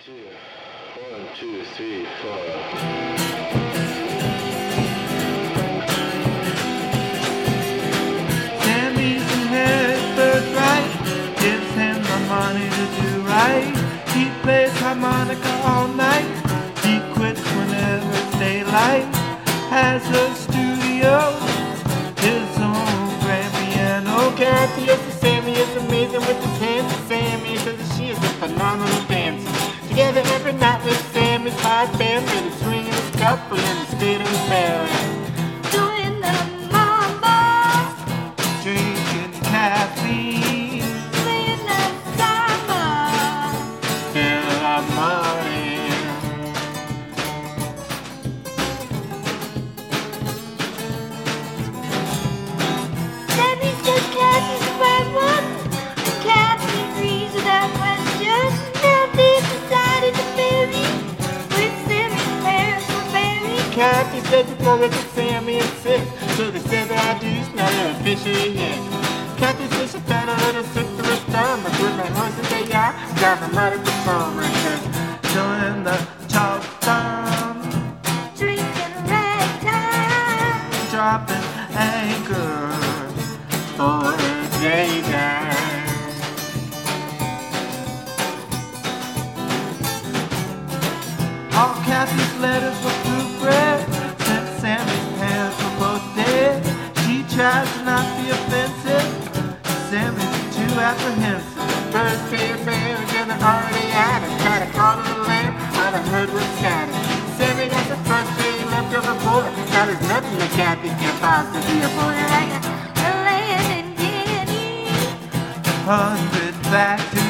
Sammy's in his birthright, gives him the money to do right. He plays harmonica all night, he quits whenever it's daylight. Has a studio, his own grand piano. Kathy is the Sammy, is amazing with his hands. Sammy says she is a phenomenal dancer. Together every night with Sammy's five band, and he's swinging his couple and he's spitting his parents, doing the mamba, drinking caffeine, playing the samba till I'm morning. Sammy's just Kathy's the right one. Kathy agrees with that question. Kathy said before that Sammy is sick, so they said that I do smell her fishy yet. Kathy says she found a little sick to her stomach with my horse and say, yeah, got my mother to farm her. Doing the chop thumb, drinking ragtime, dropping anchor for a daytime. All Kathy's letters were tries to not be offensive. Sammy's too apprehensive. First day of marriage and they're already at it. Try to call it a lamb, out of hood was shattered. Sammy got the first thing left of a boy. Now there's nothing that Kathy can possibly avoid. Like a land in Guinea, 100 back to